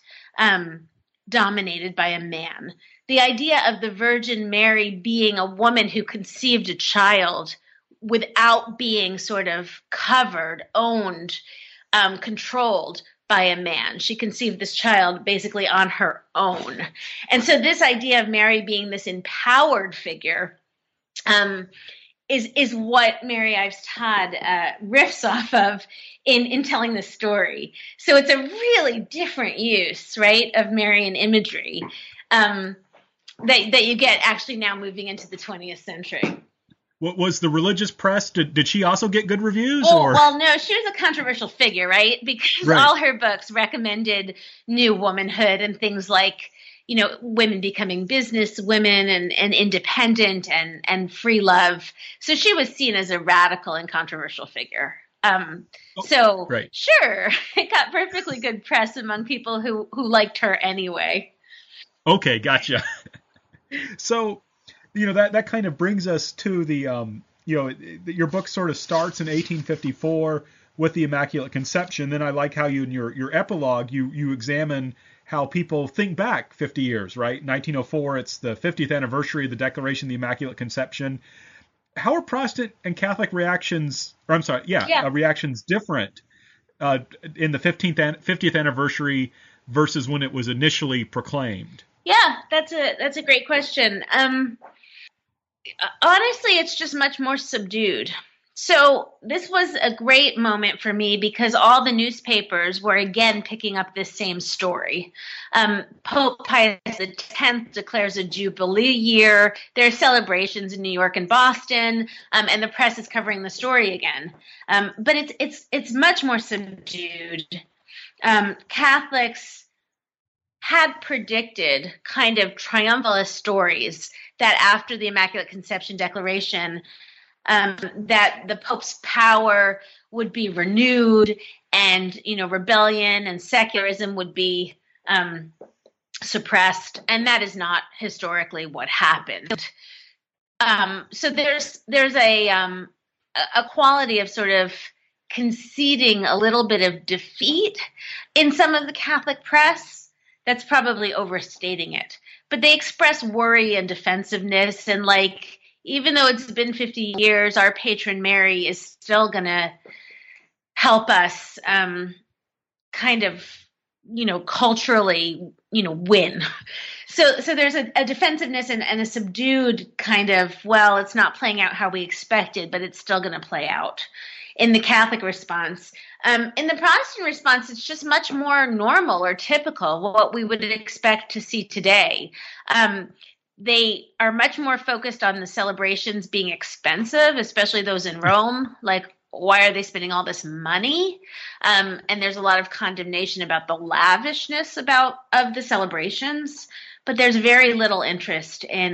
dominated by a man. The idea of the Virgin Mary being a woman who conceived a child without being sort of covered, owned, controlled by a man. She conceived this child basically on her own. And so this idea of Mary being this empowered figure is what Mary Ives Todd riffs off of in telling the story. So it's a really different use, right, of Marian imagery that you get actually now moving into the 20th century. What was the religious press? Did she also get good reviews? Or? Well, no, she was a controversial figure, right? Because all her books recommended new womanhood and things like, you know, women becoming business women and independent and free love. So she was seen as a radical and controversial figure. Sure, it got perfectly good press among people who liked her anyway. Okay, gotcha. So, you know, that kind of brings us to the, your book sort of starts in 1854 with the Immaculate Conception. Then I like how you, in your epilogue, you examine how people think back 50 years, right? 1904, it's the 50th anniversary of the Declaration of the Immaculate Conception. How are Protestant and Catholic reactions different in the 50th anniversary versus when it was initially proclaimed? Yeah, that's a great question. Honestly, it's just much more subdued. So this was a great moment for me because all the newspapers were again picking up this same story. Pope Pius X declares a jubilee year. There are celebrations in New York and Boston, and the press is covering the story again. But it's much more subdued. Catholics had predicted kind of triumphalist stories that after the Immaculate Conception Declaration, that the Pope's power would be renewed and, you know, rebellion and secularism would be suppressed. And that is not historically what happened. So there's a quality of sort of conceding a little bit of defeat in some of the Catholic press. That's probably overstating it. But they express worry and defensiveness and, like, even though it's been 50 years, our patron Mary is still going to help us kind of, you know, culturally, you know, win. So there's a defensiveness and a subdued kind of, well, it's not playing out how we expected, but it's still going to play out in the Catholic response. In the Protestant response, it's just much more normal or typical, what we would expect to see today. They are much more focused on the celebrations being expensive, especially those in Rome. Like, why are they spending all this money? And there's a lot of condemnation about the lavishness of the celebrations, but there's very little interest in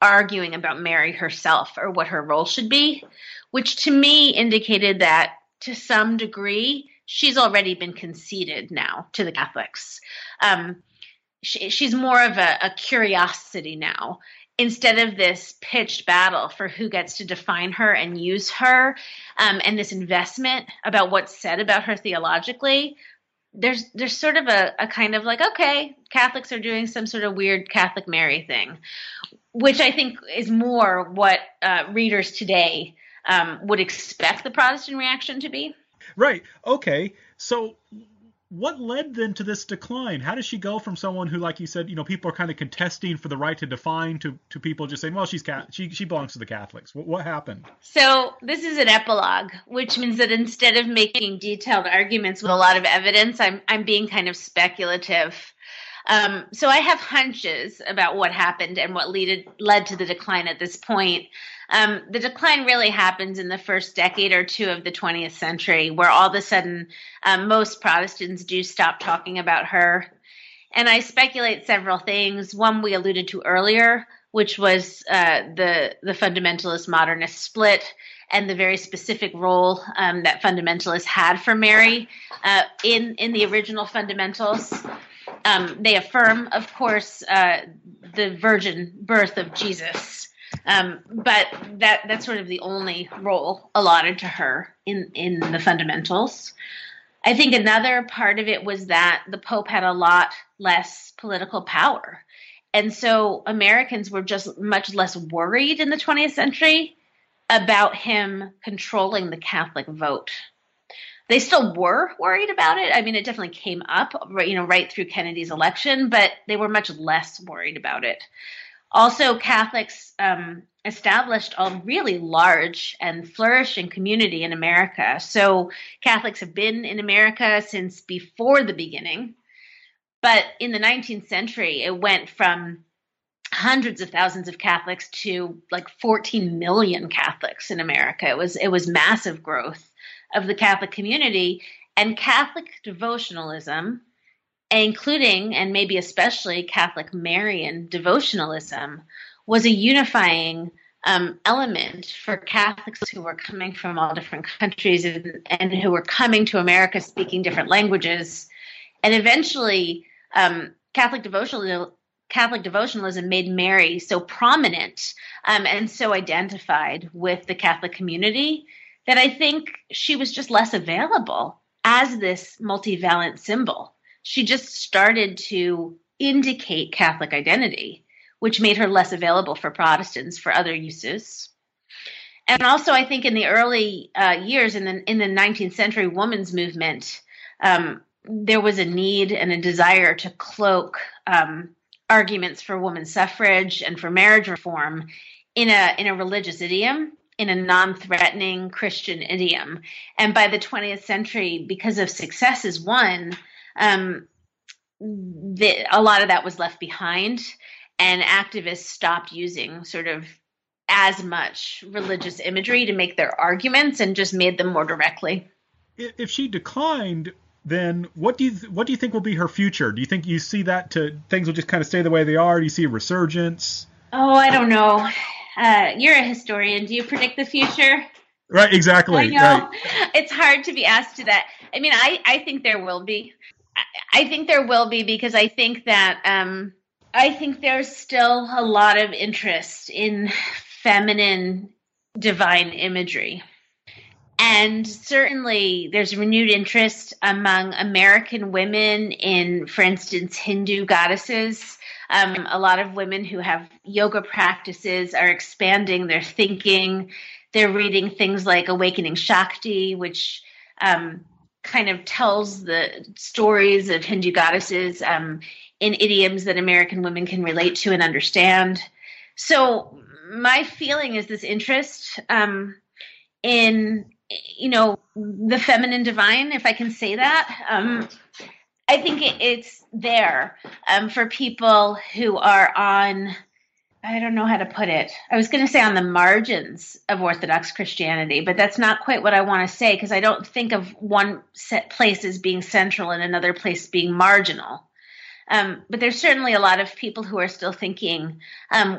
arguing about Mary herself or what her role should be, which to me indicated that to some degree she's already been conceded now to the Catholics. She's more of a curiosity now, instead of this pitched battle for who gets to define her and use her, and this investment about what's said about her theologically. There's sort of a kind of like, okay, Catholics are doing some sort of weird Catholic Mary thing, which I think is more what readers today would expect the Protestant reaction to be. Right. Okay. So what led then to this decline? How does she go from someone who, like you said, you know, people are kind of contesting for the right to define to people just saying, well, she belongs to the Catholics. What happened? So this is an epilogue, which means that instead of making detailed arguments with a lot of evidence, I'm being kind of speculative. So I have hunches about what happened and what led to the decline at this point. The decline really happens in the first decade or two of the 20th century, where all of a sudden most Protestants do stop talking about her. And I speculate several things. One we alluded to earlier, which was the fundamentalist modernist split and the very specific role that fundamentalists had for Mary in the original fundamentals. They affirm, of course, the virgin birth of Jesus. But that's sort of the only role allotted to her in the fundamentals. I think another part of it was that the Pope had a lot less political power. And so Americans were just much less worried in the 20th century about him controlling the Catholic vote. They still were worried about it. I mean, it definitely came up, right through Kennedy's election, but they were much less worried about it. Also, Catholics established a really large and flourishing community in America. So Catholics have been in America since before the beginning. But in the 19th century, it went from hundreds of thousands of Catholics to like 14 million Catholics in America. It was massive growth of the Catholic community, and Catholic devotionalism, including and maybe especially Catholic Marian devotionalism, was a unifying element for Catholics who were coming from all different countries and who were coming to America speaking different languages. And eventually, Catholic devotionalism made Mary so prominent and so identified with the Catholic community that I think she was just less available as this multivalent symbol. She just started to indicate Catholic identity, which made her less available for Protestants for other uses. And also, I think in the early years in the 19th century women's movement, there was a need and a desire to cloak arguments for women's suffrage and for marriage reform in a religious idiom, in a non-threatening Christian idiom. And by the 20th century, because of successes won, a lot of that was left behind, and activists stopped using sort of as much religious imagery to make their arguments and just made them more directly. If she declined, then what do you think will be her future? Do you think you see that things will just kind of stay the way they are? Do you see a resurgence? Oh, I don't know. You're a historian. Do you predict the future? Right, exactly. I know. Right. It's hard to be asked to that. I mean, I think there will be. I think there will be, because I think that I think there's still a lot of interest in feminine divine imagery. And certainly there's renewed interest among American women in, for instance, Hindu goddesses. A lot of women who have yoga practices are expanding their thinking. They're reading things like Awakening Shakti, which kind of tells the stories of Hindu goddesses in idioms that American women can relate to and understand. So my feeling is this interest in, the feminine divine, if I can say that, I think it's there for people who are on, I don't know how to put it. I was going to say on the margins of Orthodox Christianity, but that's not quite what I want to say, because I don't think of one set place as being central and another place being marginal. But there's certainly a lot of people who are still thinking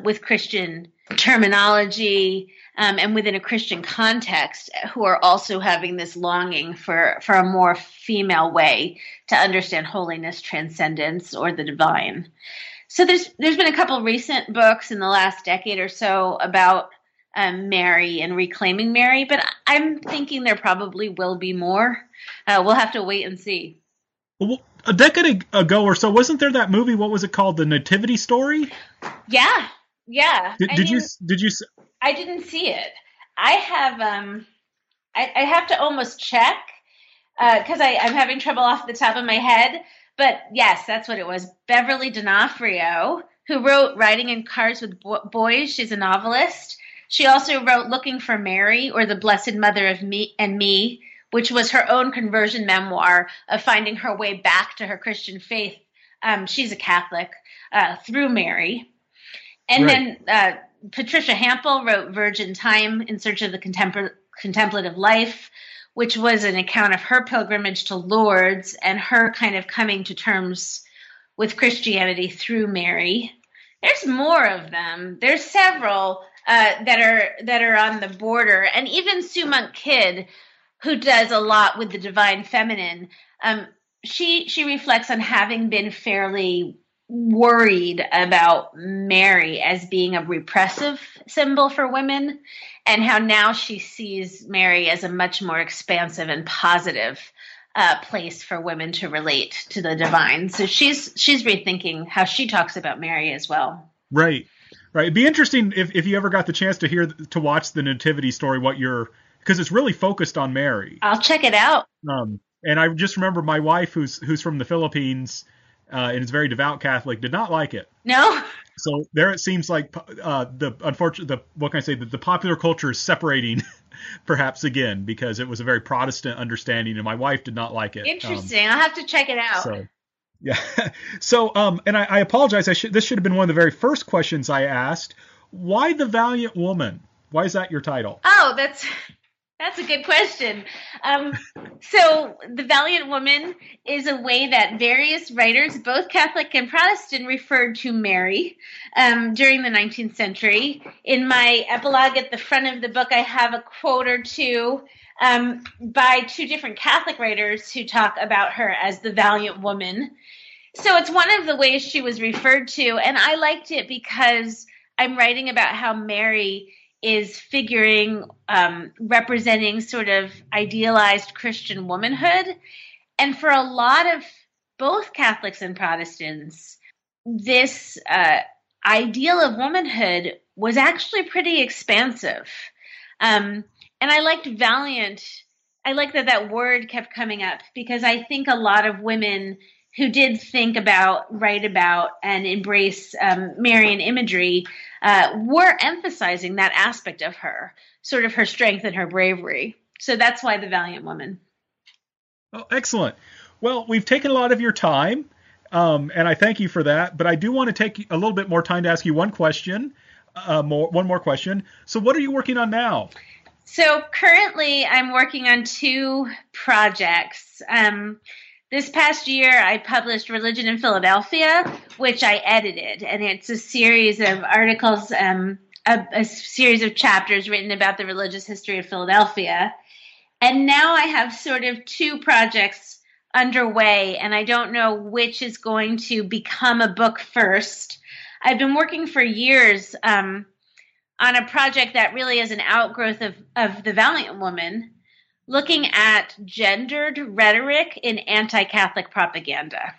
with Christian terminology and within a Christian context who are also having this longing for a more female way to understand holiness, transcendence, or the divine. So there's been a couple recent books in the last decade or so about Mary and reclaiming Mary, but I'm thinking there probably will be more. We'll have to wait and see. Well, a decade ago or so, wasn't there that movie? What was it called? The Nativity Story? Yeah, yeah. Did you? I didn't see it. I have. I have to almost check because I'm having trouble off the top of my head. But yes, that's what it was. Beverly D'Onofrio, who wrote Riding in Cars with Boys. She's a novelist. She also wrote Looking for Mary, or The Blessed Mother of Me and Me, which was her own conversion memoir of finding her way back to her Christian faith. She's a Catholic through Mary. And right. Then Patricia Hampel wrote Virgin Time, In Search of the Contemplative Life, which was an account of her pilgrimage to Lourdes and her kind of coming to terms with Christianity through Mary. There's more of them. There's several that are on the border, and even Sue Monk Kidd, who does a lot with the divine feminine, she reflects on having been fairly worried about Mary as being a repressive symbol for women, and how now she sees Mary as a much more expansive and positive place for women to relate to the divine. So she's rethinking how she talks about Mary as well. Right. Right. It'd be interesting if you ever got the chance to watch the Nativity Story, because it's really focused on Mary. I'll check it out. And I just remember my wife, who's from the Philippines and is very devout Catholic, did not like it. No. So there it seems like the popular culture is separating perhaps again, because it was a very Protestant understanding and my wife did not like it. Interesting. I'll have to check it out. So. Yeah. So, and I apologize. This should have been one of the very first questions I asked. Why The Valiant Woman? Why is that your title? Oh, that's a good question. So The Valiant Woman is a way that various writers, both Catholic and Protestant, referred to Mary during the 19th century. In my epilogue at the front of the book, I have a quote or two by two different Catholic writers who talk about her as the Valiant Woman. So it's one of the ways she was referred to, and I liked it because I'm writing about how Mary is figuring, representing sort of idealized Christian womanhood. And for a lot of both Catholics and Protestants, this ideal of womanhood was actually pretty expansive. And I liked valiant. I like that word kept coming up because I think a lot of women who did think about, write about, and embrace Marian imagery were emphasizing that aspect of her, sort of her strength and her bravery. So that's why The Valiant Woman. Oh, excellent. Well, we've taken a lot of your time, and I thank you for that. But I do want to take a little bit more time to ask you one question, one more question. So what are you working on now? So currently I'm working on two projects. This past year, I published Religion in Philadelphia, which I edited, and it's a series of articles, a series of chapters written about the religious history of Philadelphia. And now I have sort of two projects underway, and I don't know which is going to become a book first. I've been working for years on a project that really is an outgrowth of The Valiant Woman, looking at gendered rhetoric in anti-Catholic propaganda.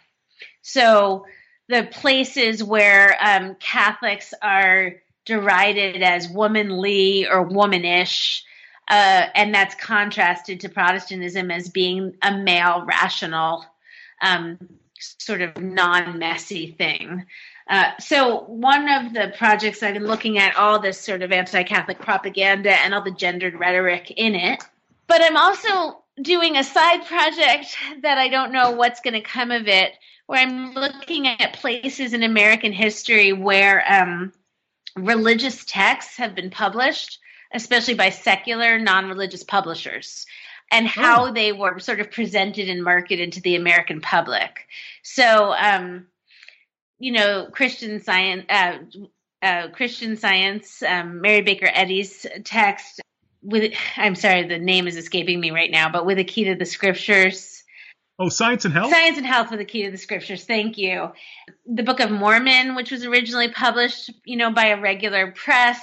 So the places where Catholics are derided as womanly or womanish, and that's contrasted to Protestantism as being a male, rational, sort of non-messy thing. So one of the projects I've been looking at all this sort of anti-Catholic propaganda and all the gendered rhetoric in it. But I'm also doing a side project that I don't know what's going to come of it, where I'm looking at places in American history where religious texts have been published, especially by secular, non-religious publishers, and how they were sort of presented and marketed to the American public. So you know, Christian Science, Mary Baker Eddy's text with, I'm sorry, the name is escaping me right now, but with a key to the scriptures. Oh, Science and Health? Science and Health with a Key to the Scriptures. Thank you. The Book of Mormon, which was originally published, you know, by a regular press,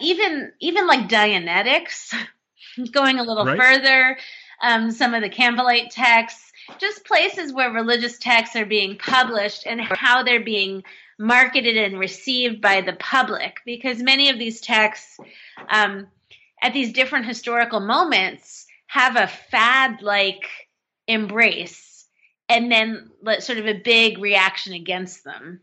even like Dianetics, going a little further, some of the Campbellite texts, just places where religious texts are being published and how they're being marketed and received by the public. Because many of these texts, at these different historical moments, have a fad-like embrace and then sort of a big reaction against them.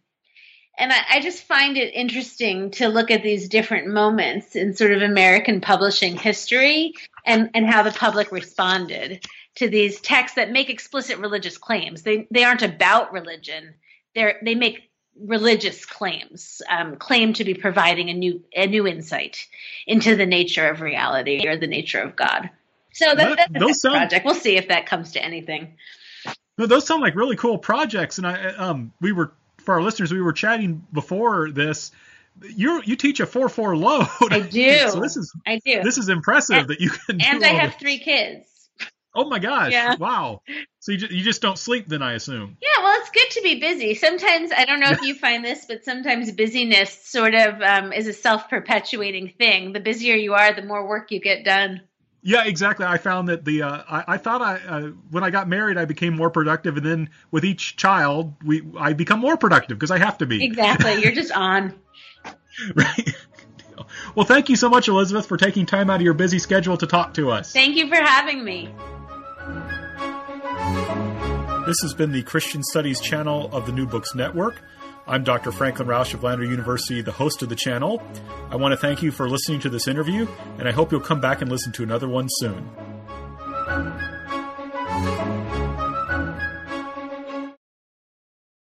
And I just find it interesting to look at these different moments in sort of American publishing history and how the public responded to these texts that make explicit religious claims. They aren't about religion. They make religious claims, claim to be providing a new insight into the nature of reality or the nature of God. So that's a project. We'll see if that comes to anything. No, those sound like really cool projects. And for our listeners, we were chatting before this. You teach a 4-4 load. I do. So this is impressive that you can. And do I have 3 kids. Oh my gosh! Yeah. Wow. So you just don't sleep then, I assume. Yeah. Well, it's good to be busy. Sometimes I don't know if you find this, but sometimes busyness sort of is a self-perpetuating thing. The busier you are, the more work you get done. Yeah, exactly. I found that when I got married, I became more productive. And then with each child, I become more productive because I have to be. Exactly. You're just on. Right. Well, thank you so much, Elizabeth, for taking time out of your busy schedule to talk to us. Thank you for having me. This has been the Christian Studies channel of the New Books Network. I'm Dr. Franklin Rausch of Lander University, the host of the channel. I want to thank you for listening to this interview, and I hope you'll come back and listen to another one soon.